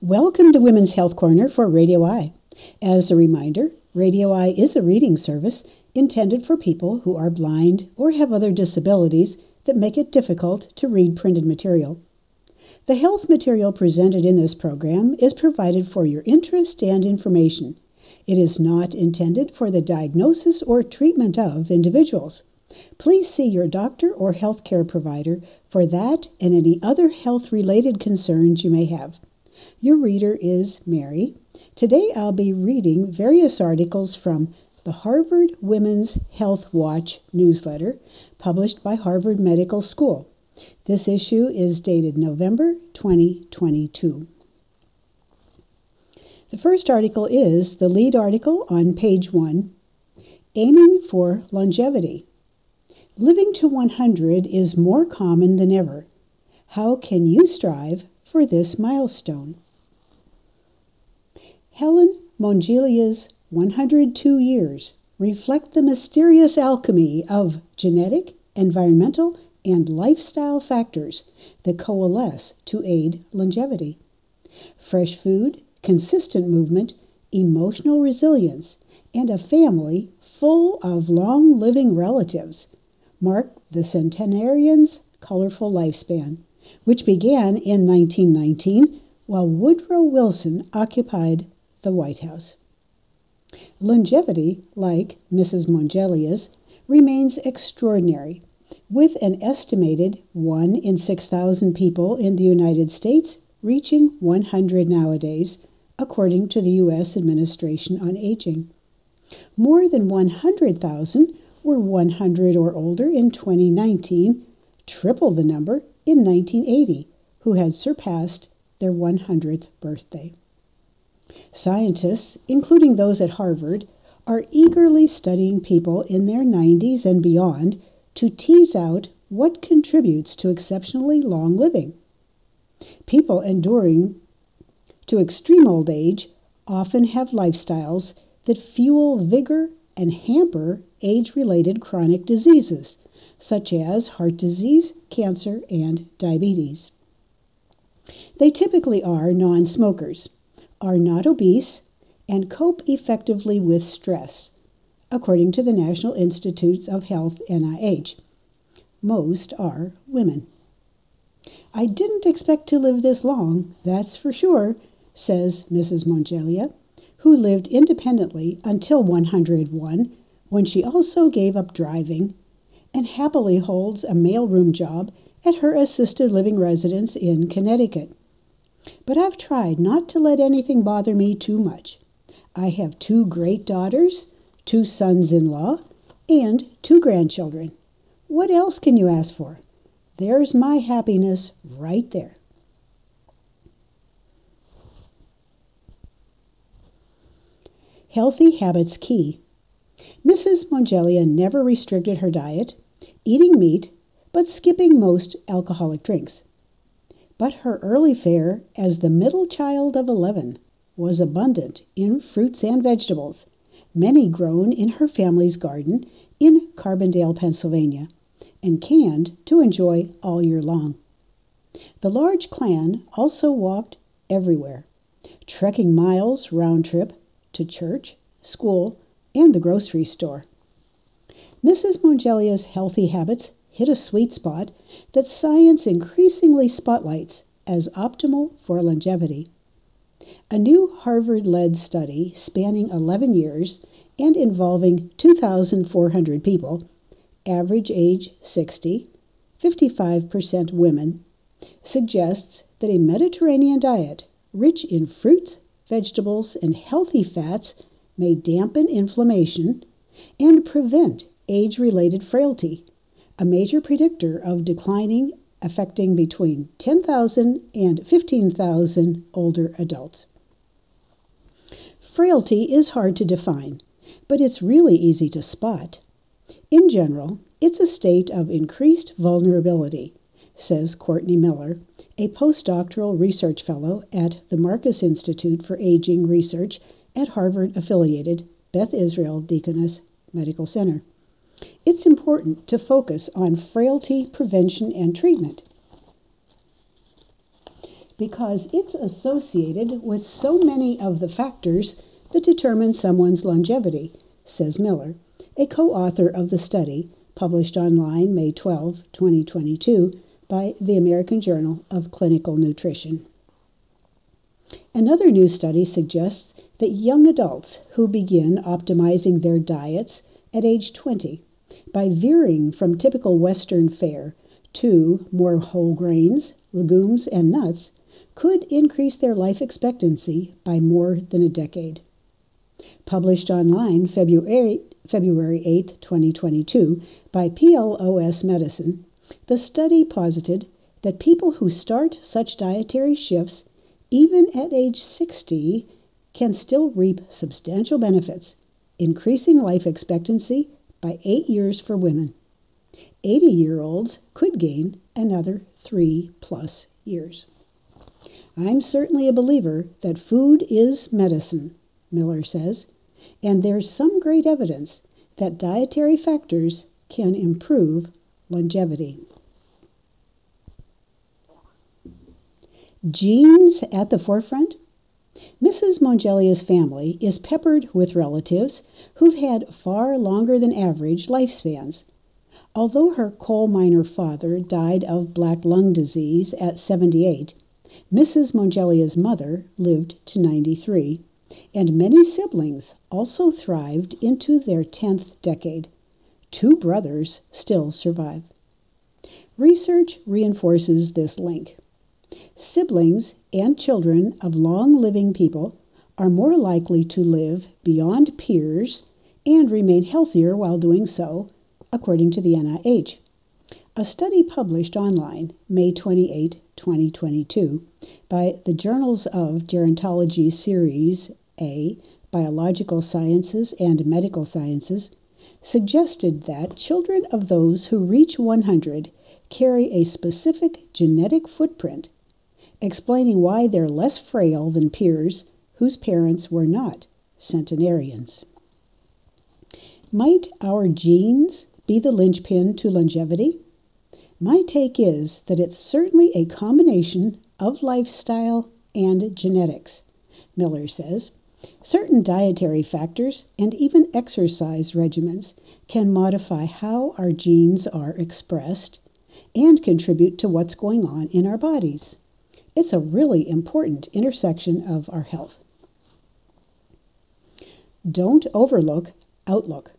Welcome to Women's Health Corner for Radio Eye. As a reminder, Radio Eye is a reading service intended for people who are blind or have other disabilities that make it difficult to read printed material. The health material presented in this program is provided for your interest and information. It is not intended for the diagnosis or treatment of individuals. Please see your doctor or health care provider for that and any other health-related concerns you may have. Your reader is Mary. Today I'll be reading various articles from the Harvard Women's Health Watch newsletter published by Harvard Medical School. This issue is dated November 2022. The first article is the lead article on page 1, Aiming for Longevity. Living to 100 is more common than ever. How can you strive for this milestone? Helen Mongelia's 102 years reflect the mysterious alchemy of genetic, environmental, and lifestyle factors that coalesce to aid longevity. Fresh food, consistent movement, emotional resilience, and a family full of long-living relatives mark the centenarian's colorful lifespan, which began in 1919 while Woodrow Wilson occupied the White House. Longevity, like Mrs. Mongelia's, remains extraordinary, with an estimated 1 in 6,000 people in the United States reaching 100 nowadays, according to the U.S. Administration on Aging. More than 100,000 were 100 or older in 2019, triple the number in 1980, who had surpassed their 100th birthday. Scientists, including those at Harvard, are eagerly studying people in their 90s and beyond to tease out what contributes to exceptionally long living. People enduring to extreme old age often have lifestyles that fuel vigor and hamper age-related chronic diseases, such as heart disease, cancer, and diabetes. They typically are non-smokers, are not obese, and cope effectively with stress, according to the National Institutes of Health, NIH. Most are women. "I didn't expect to live this long, that's for sure," says Mrs. Mongelia, who lived independently until 101, when she also gave up driving, and happily holds a mailroom job at her assisted living residence in Connecticut. "But I've tried not to let anything bother me too much. I have 2 great daughters, 2 sons-in-law, and 2 grandchildren. What else can you ask for? There's my happiness right there." Healthy habits key. Mrs. Mongelia never restricted her diet, eating meat, but skipping most alcoholic drinks. But her early fare as the middle child of 11 was abundant in fruits and vegetables, many grown in her family's garden in Carbondale, Pennsylvania, and canned to enjoy all year long. The large clan also walked everywhere, trekking miles round trip to church, school, and the grocery store. Mrs. Mongelia's healthy habits hit a sweet spot that science increasingly spotlights as optimal for longevity. A new Harvard-led study spanning 11 years and involving 2,400 people, average age 60, 55% women, suggests that a Mediterranean diet rich in fruits, vegetables, and healthy fats may dampen inflammation and prevent age-related frailty, a major predictor of declining affecting between 10,000 and 15,000 older adults. Frailty is hard to define, but it's really easy to spot. "In general, it's a state of increased vulnerability," says Courtney Miller, a postdoctoral research fellow at the Marcus Institute for Aging Research at Harvard-affiliated Beth Israel Deaconess Medical Center. "It's important to focus on frailty prevention and treatment. because it's associated with so many of the factors that determine someone's longevity, says Miller, a co-author of the study published online May 12, 2022, by the American Journal of Clinical Nutrition. Another new study suggests that young adults who begin optimizing their diets at age 20 by veering from typical Western fare to more whole grains, legumes, and nuts could increase their life expectancy by more than a decade. Published online February 8, 2022, by PLOS Medicine, the study posited that people who start such dietary shifts, even at age 60, can still reap substantial benefits, increasing life expectancy by 8 years for women. 80-year-olds could gain another 3+ years. I'm certainly a believer that food is medicine, Miller says, and there's some great evidence that dietary factors can improve longevity. Genes at the forefront? Mrs. Mongelia's family is peppered with relatives who've had far longer than average lifespans. Although her coal miner father died of black lung disease at 78, Mrs. Mongelia's mother lived to 93, and many siblings also thrived into their 10th decade. 2 brothers still survive. Research reinforces this link. Siblings and children of long-living people are more likely to live beyond peers and remain healthier while doing so, according to the NIH. A study published online May 28, 2022, by the Journals of Gerontology Series A, Biological Sciences and Medical Sciences, suggested that children of those who reach 100 carry a specific genetic footprint, explaining why they're less frail than peers whose parents were not centenarians. Might our genes be the linchpin to longevity? My take is that it's certainly a combination of lifestyle and genetics, Miller says. Certain dietary factors and even exercise regimens can modify how our genes are expressed and contribute to what's going on in our bodies. It's a really important intersection of our health. Don't overlook outlook.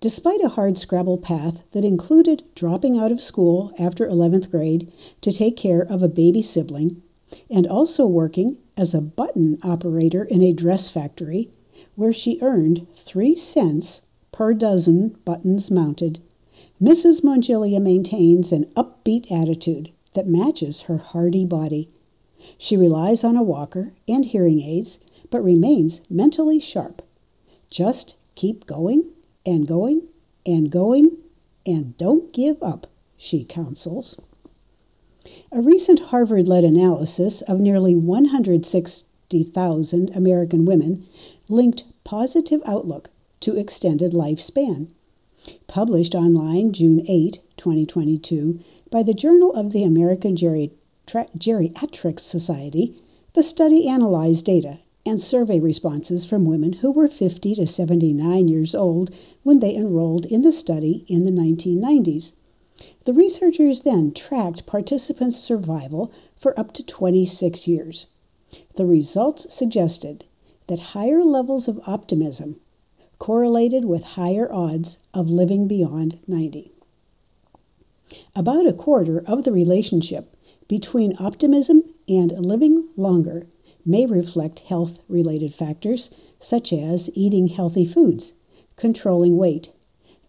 Despite a hard-scrabble path that included dropping out of school after 11th grade to take care of a baby sibling, and also working as a button operator in a dress factory, where she earned 3 cents per dozen buttons mounted, Mrs. Mongelia maintains an upbeat attitude that matches her hardy body. She relies on a walker and hearing aids, but remains mentally sharp. Just keep going and going and going and don't give up, she counsels. A recent Harvard-led analysis of nearly 160,000 American women linked positive outlook to extended lifespan. Published online June 8, 2022, by the Journal of the American Geriatrics Society, the study analyzed data and survey responses from women who were 50 to 79 years old when they enrolled in the study in the 1990s. The researchers then tracked participants' survival for up to 26 years. The results suggested that higher levels of optimism correlated with higher odds of living beyond 90. About a quarter of the relationship between optimism and living longer may reflect health-related factors such as eating healthy foods, controlling weight,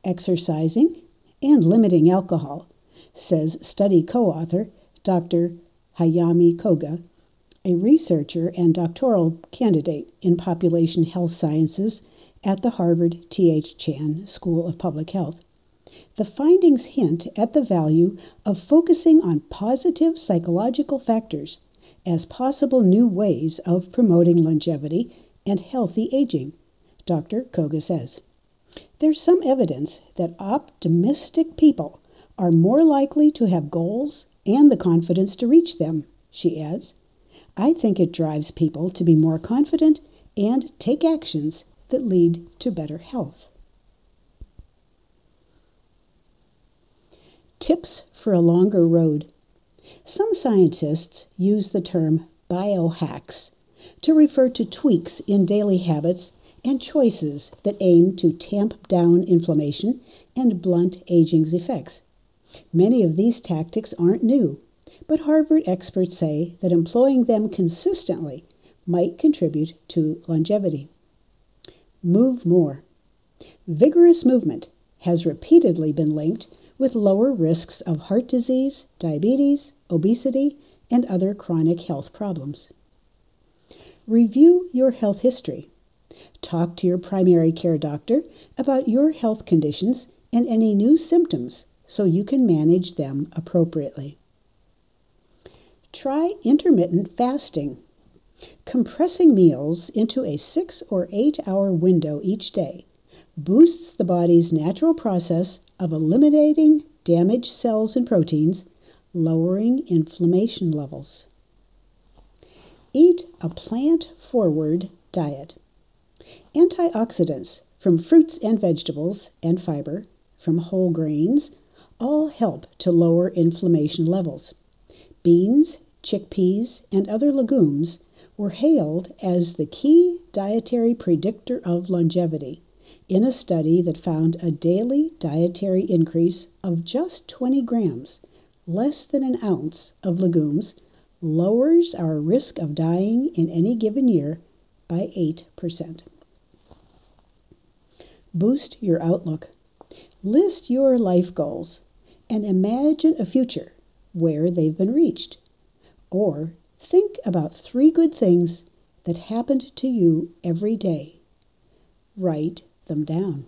exercising, and limiting alcohol, says study co-author Dr. Hayami Koga, a researcher and doctoral candidate in population health sciences at the Harvard T.H. Chan School of Public Health. The findings hint at the value of focusing on positive psychological factors as possible new ways of promoting longevity and healthy aging, Dr. Koga says. There's some evidence that optimistic people are more likely to have goals and the confidence to reach them, she adds. I think it drives people to be more confident and take actions that lead to better health. Tips for a longer road. Some scientists use the term biohacks to refer to tweaks in daily habits and choices that aim to tamp down inflammation and blunt aging's effects. Many of these tactics aren't new, but Harvard experts say that employing them consistently might contribute to longevity. Move more. Vigorous movement has repeatedly been linked with lower risks of heart disease, diabetes, obesity, and other chronic health problems. Review your health history. Talk to your primary care doctor about your health conditions and any new symptoms so you can manage them appropriately. Try intermittent fasting. Compressing meals into a 6 or 8 hour window each day boosts the body's natural process of eliminating damaged cells and proteins, lowering inflammation levels. Eat a plant-forward diet. Antioxidants from fruits and vegetables and fiber from whole grains all help to lower inflammation levels. Beans, chickpeas, and other legumes were hailed as the key dietary predictor of longevity in a study that found a daily dietary increase of just 20 grams, less than an ounce of legumes, lowers our risk of dying in any given year by 8%. Boost your outlook. List your life goals and imagine a future where they've been reached. Or think about 3 good things that happened to you every day. Write them down.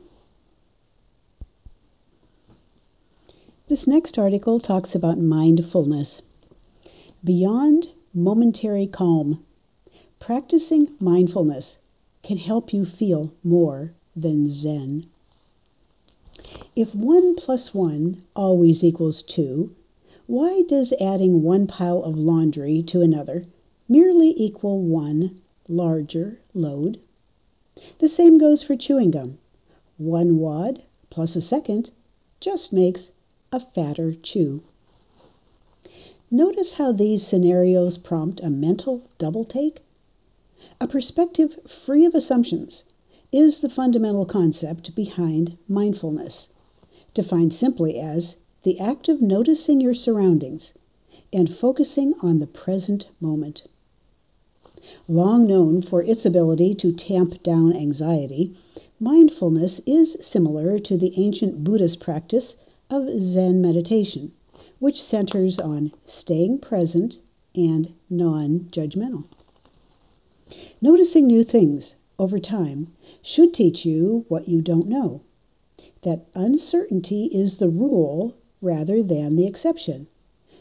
This next article talks about mindfulness. Beyond momentary calm, practicing mindfulness can help you feel more than Zen. If 1 plus 1 always equals 2, why does adding 1 pile of laundry to another merely equal 1 larger load? The same goes for chewing gum. 1 wad plus a second just makes a fatter chew. Notice how these scenarios prompt a mental double take. A perspective free of assumptions is the fundamental concept behind mindfulness, defined simply as the act of noticing your surroundings and focusing on the present moment. Long known for its ability to tamp down anxiety, mindfulness is similar to the ancient Buddhist practice of Zen meditation, which centers on staying present and non-judgmental. Noticing new things over time should teach you what you don't know, that uncertainty is the rule rather than the exception,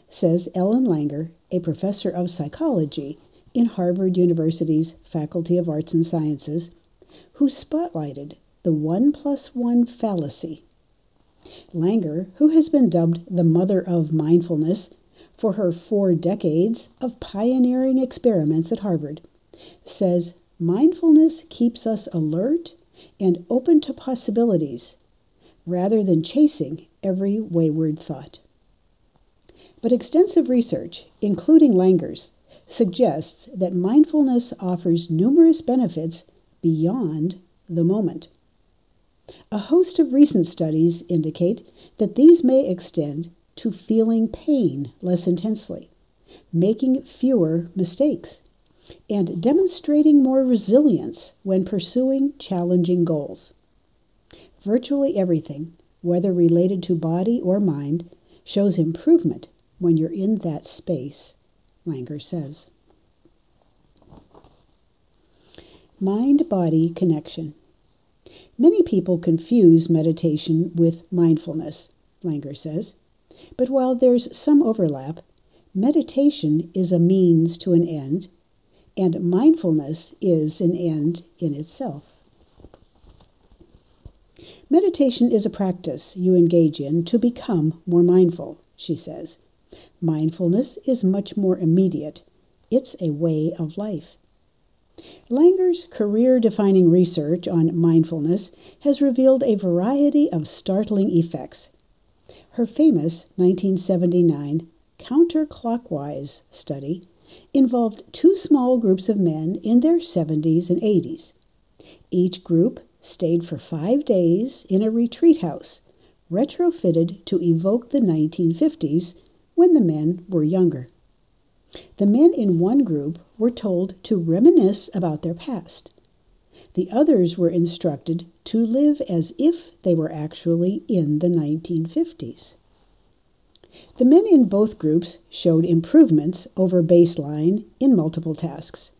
says Ellen Langer, a professor of psychology in Harvard University's Faculty of Arts and Sciences, who spotlighted the 1 plus 1 fallacy. Langer, who has been dubbed the mother of mindfulness for her 4 decades of pioneering experiments at Harvard, says mindfulness keeps us alert and open to possibilities rather than chasing every wayward thought. But extensive research, including Langer's, suggests that mindfulness offers numerous benefits beyond the moment. A host of recent studies indicate that these may extend to feeling pain less intensely, making fewer mistakes, and demonstrating more resilience when pursuing challenging goals. Virtually everything, whether related to body or mind, shows improvement when you're in that space, Langer says. Mind-body connection. Many people confuse meditation with mindfulness, Langer says, but while there's some overlap, meditation is a means to an end, and mindfulness is an end in itself. Meditation is a practice you engage in to become more mindful, she says, Mindfulness is much more immediate. It's a way of life. Langer's career-defining research on mindfulness has revealed a variety of startling effects. Her famous 1979 counterclockwise study involved two small groups of men in their 70s and 80s. Each group stayed for 5 days in a retreat house, retrofitted to evoke the 1950s when the men were younger. The men in one group were told to reminisce about their past. The others were instructed to live as if they were actually in the 1950s. The men in both groups showed improvements over baseline in multiple tasks,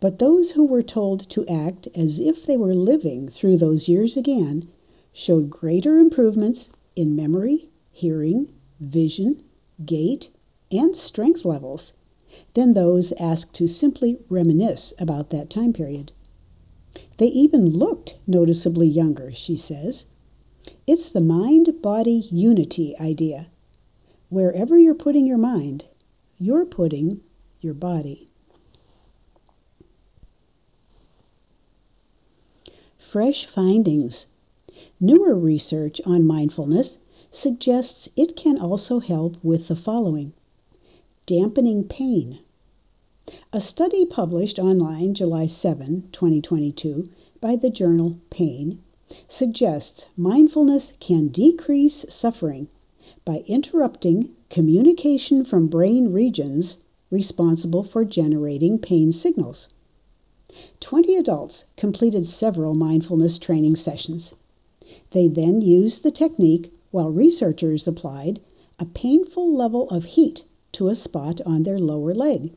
but those who were told to act as if they were living through those years again showed greater improvements in memory, hearing, vision, gait, and strength levels than those asked to simply reminisce about that time period. They even looked noticeably younger, she says. It's the mind-body unity idea. Wherever you're putting your mind, you're putting your body. Fresh findings. Newer research on mindfulness suggests it can also help with the following. Dampening pain. A study published online July 7, 2022, by the journal Pain suggests mindfulness can decrease suffering by interrupting communication from brain regions responsible for generating pain signals. 20 adults completed several mindfulness training sessions. They then used the technique while researchers applied a painful level of heat to a spot on their lower leg.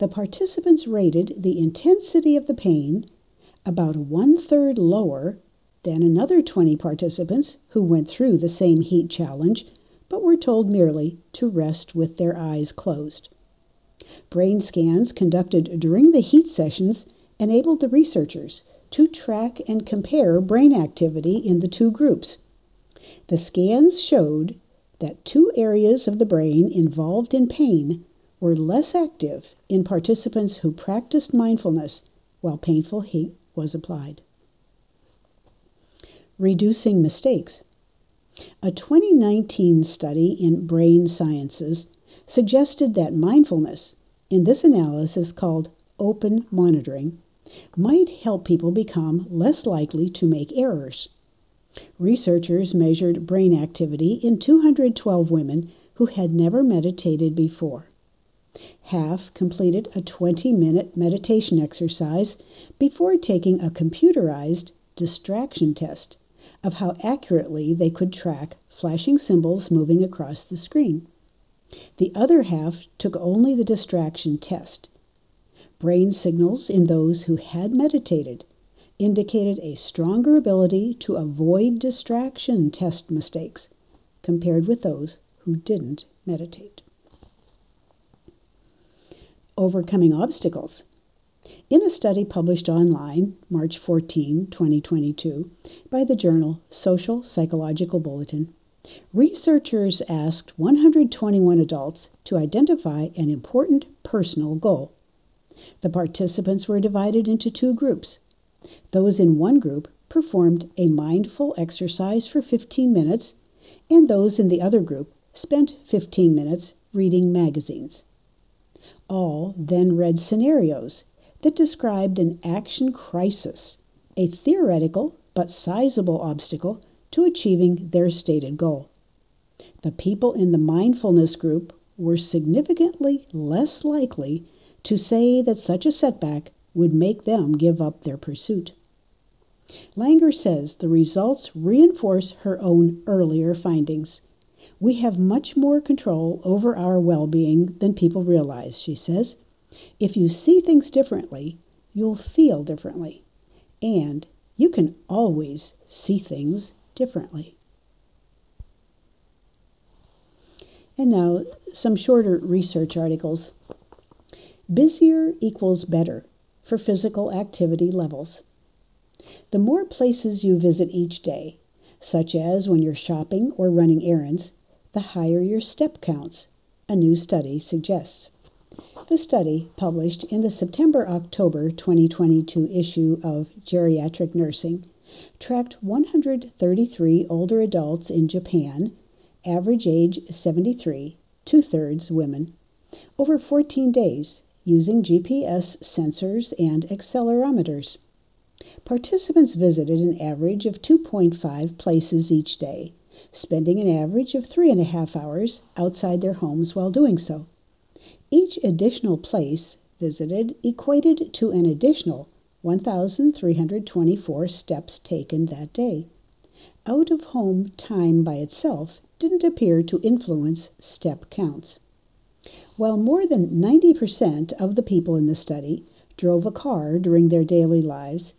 The participants rated the intensity of the pain about one-third lower than another 20 participants who went through the same heat challenge but were told merely to rest with their eyes closed. Brain scans conducted during the heat sessions enabled the researchers to track and compare brain activity in the two groups. The scans showed that two areas of the brain involved in pain were less active in participants who practiced mindfulness while painful heat was applied. Reducing mistakes. A 2019 study in Brain Sciences suggested that mindfulness, in this analysis called open monitoring, might help people become less likely to make errors. Researchers measured brain activity in 212 women who had never meditated before. Half completed a 20-minute meditation exercise before taking a computerized distraction test of how accurately they could track flashing symbols moving across the screen. The other half took only the distraction test. Brain signals in those who had meditated indicated a stronger ability to avoid distraction test mistakes compared with those who didn't meditate. Overcoming obstacles. In a study published online March 14, 2022, by the journal Social Psychological Bulletin, researchers asked 121 adults to identify an important personal goal. The participants were divided into two groups. Those in one group performed a mindful exercise for 15 minutes, and those in the other group spent 15 minutes reading magazines. All then read scenarios that described an action crisis, a theoretical but sizable obstacle to achieving their stated goal. The people in the mindfulness group were significantly less likely to say that such a setback would make them give up their pursuit. Langer says the results reinforce her own earlier findings. We have much more control over our well-being than people realize, she says. If you see things differently, you'll feel differently, and you can always see things differently. And now, some shorter research articles. Busier equals better for physical activity levels. The more places you visit each day, such as when you're shopping or running errands, the higher your step counts a new study suggests. The study, published in the September-October 2022 issue of Geriatric Nursing, tracked 133 older adults in Japan, average age 73, two-thirds women, over 14 days using GPS sensors and accelerometers. Participants visited an average of 2.5 places each day, spending an average of 3.5 hours outside their homes while doing so. Each additional place visited equated to an additional 1,324 steps taken that day. Out-of-home time by itself didn't appear to influence step counts. While more than 90% of the people in the study drove a car during their daily lives,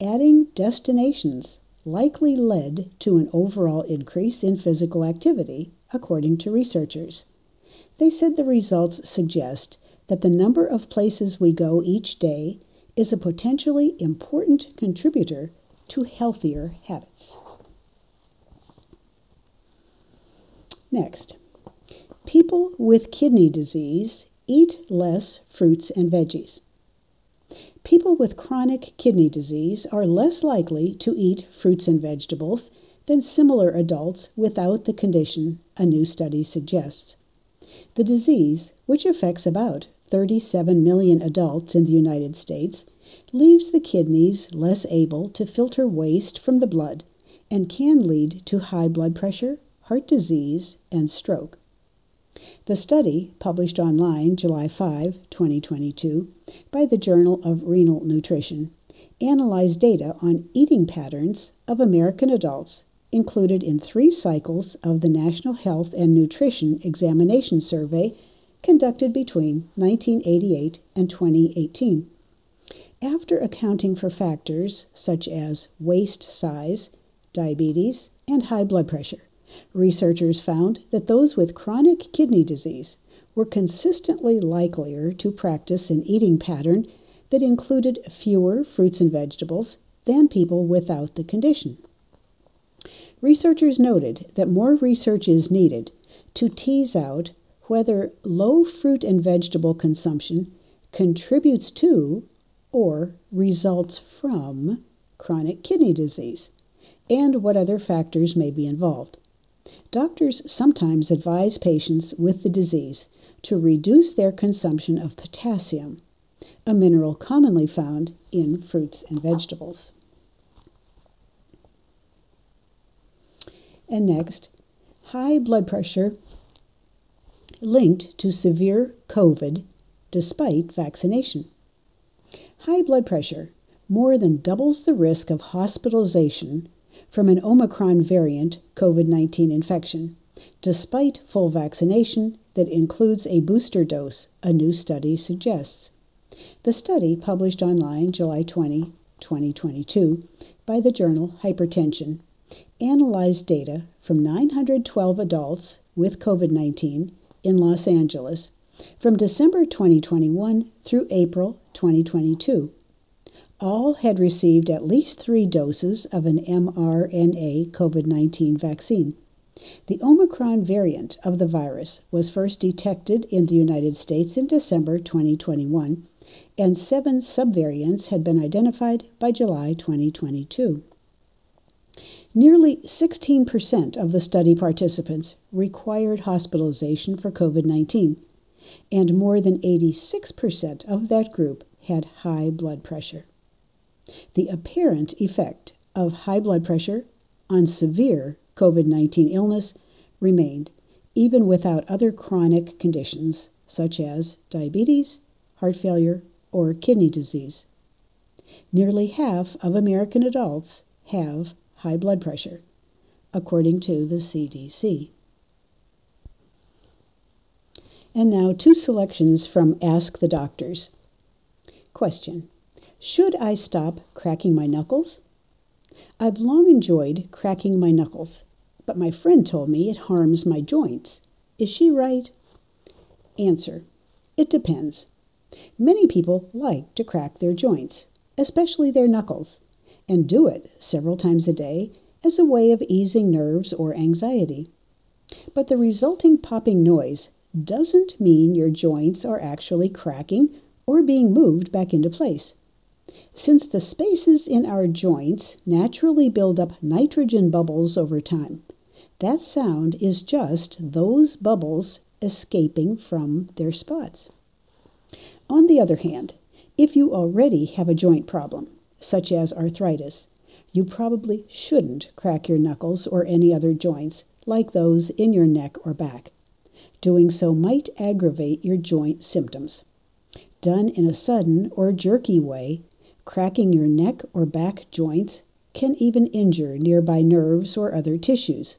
adding destinations likely led to an overall increase in physical activity, according to researchers. They said the results suggest that the number of places we go each day is a potentially important contributor to healthier habits. Next, people with kidney disease eat less fruits and veggies. People with chronic kidney disease are less likely to eat fruits and vegetables than similar adults without the condition, a new study suggests. The disease, which affects about 37 million adults in the United States, leaves the kidneys less able to filter waste from the blood and can lead to high blood pressure, heart disease, and stroke. The study, published online July 5, 2022, by the Journal of Renal Nutrition, analyzed data on eating patterns of American adults included in 3 cycles of the National Health and Nutrition Examination Survey conducted between 1988 and 2018. After accounting for factors such as waist size, diabetes, and high blood pressure, researchers found that those with chronic kidney disease were consistently likelier to practice an eating pattern that included fewer fruits and vegetables than people without the condition. Researchers noted that more research is needed to tease out whether low fruit and vegetable consumption contributes to or results from chronic kidney disease, and what other factors may be involved. Doctors sometimes advise patients with the disease to reduce their consumption of potassium, a mineral commonly found in fruits and vegetables. And next, high blood pressure linked to severe COVID despite vaccination. High blood pressure more than doubles the risk of hospitalization from an Omicron variant COVID-19 infection, despite full vaccination that includes a booster dose, a new study suggests. The study, published online July 20, 2022, by the journal Hypertension, analyzed data from 912 adults with COVID-19 in Los Angeles from December 2021 through April 2022. All had received at least 3 doses of an mRNA COVID-19 vaccine. The Omicron variant of the virus was first detected in the United States in December 2021, and 7 subvariants had been identified by July 2022. Nearly 16% of the study participants required hospitalization for COVID-19, and more than 86% of that group had high blood pressure. The apparent effect of high blood pressure on severe COVID-19 illness remained, even without other chronic conditions such as diabetes, heart failure, or kidney disease. Nearly half of American adults have high blood pressure, according to the CDC. And now 2 selections from Ask the Doctors. Question: should I stop cracking my knuckles? I've long enjoyed cracking my knuckles, but my friend told me it harms my joints. Is she right? Answer: it depends. Many people like to crack their joints, especially their knuckles, and do it several times a day as a way of easing nerves or anxiety. But the resulting popping noise doesn't mean your joints are actually cracking or being moved back into place. Since the spaces in our joints naturally build up nitrogen bubbles over time, that sound is just those bubbles escaping from their spots. On the other hand, if you already have a joint problem, such as arthritis, you probably shouldn't crack your knuckles or any other joints like those in your neck or back. Doing so might aggravate your joint symptoms. Done in a sudden or jerky way, cracking your neck or back joints can even injure nearby nerves or other tissues.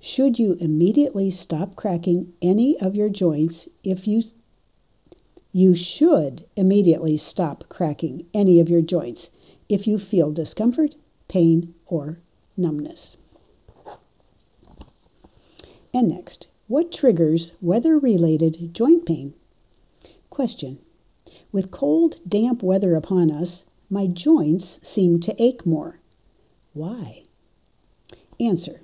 Should you immediately stop cracking any of your joints if you should immediately stop cracking any of your joints if you feel discomfort, pain, or numbness. And next, what triggers weather-related joint pain? Question. With cold, damp weather upon us, my joints seem to ache more. Why? Answer.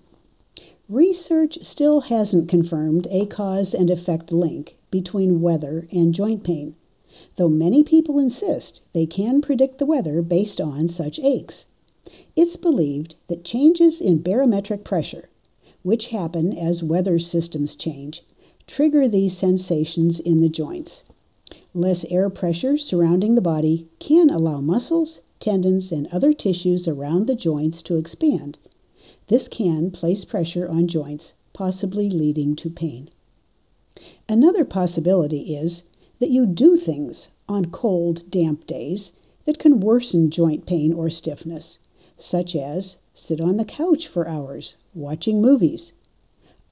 Research still hasn't confirmed a cause and effect link between weather and joint pain, though many people insist they can predict the weather based on such aches. It's believed that changes in barometric pressure, which happen as weather systems change, trigger these sensations in the joints. Less air pressure surrounding the body can allow muscles, tendons, and other tissues around the joints to expand. This can place pressure on joints, possibly leading to pain. Another possibility is that you do things on cold, damp days that can worsen joint pain or stiffness, such as sit on the couch for hours, watching movies.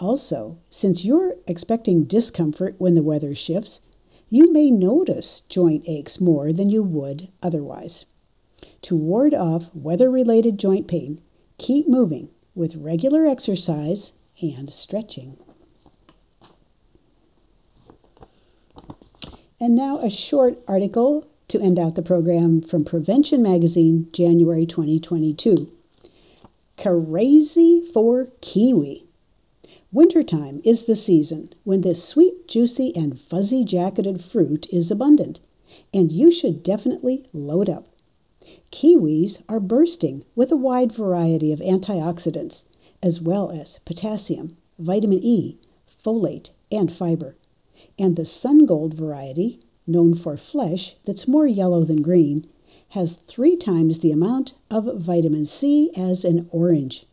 Also, since you're expecting discomfort when the weather shifts, you may notice joint aches more than you would otherwise. To ward off weather-related joint pain, keep moving with regular exercise and stretching. And now a short article to end out the program from Prevention Magazine, January 2022. Crazy for kiwi. Wintertime is the season when this sweet, juicy, and fuzzy-jacketed fruit is abundant, and you should definitely load up. Kiwis are bursting with a wide variety of antioxidants, as well as potassium, vitamin E, folate, and fiber. And the sun-gold variety, known for flesh that's more yellow than green, has 3 times the amount of vitamin C as an orange.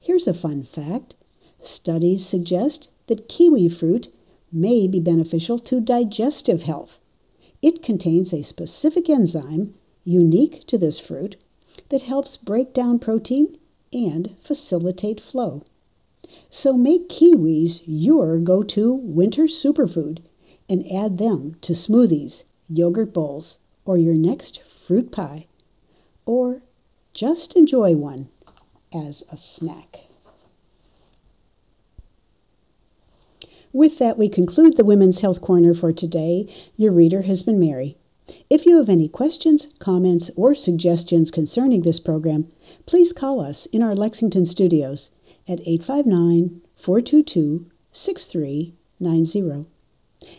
Here's a fun fact. Studies suggest that kiwi fruit may be beneficial to digestive health. It contains a specific enzyme unique to this fruit that helps break down protein and facilitate flow. So make kiwis your go-to winter superfood and add them to smoothies, yogurt bowls, or your next fruit pie, or just enjoy one as a snack. With that, we conclude the Women's Health Corner for today. Your reader has been Mary. If you have any questions, comments, or suggestions concerning this program, please call us in our Lexington studios at 859-422-6390.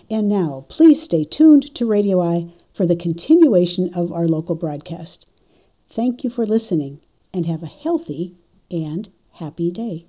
And now, please stay tuned to Radio Eye for the continuation of our local broadcast. Thank you for listening, and have a healthy and happy day.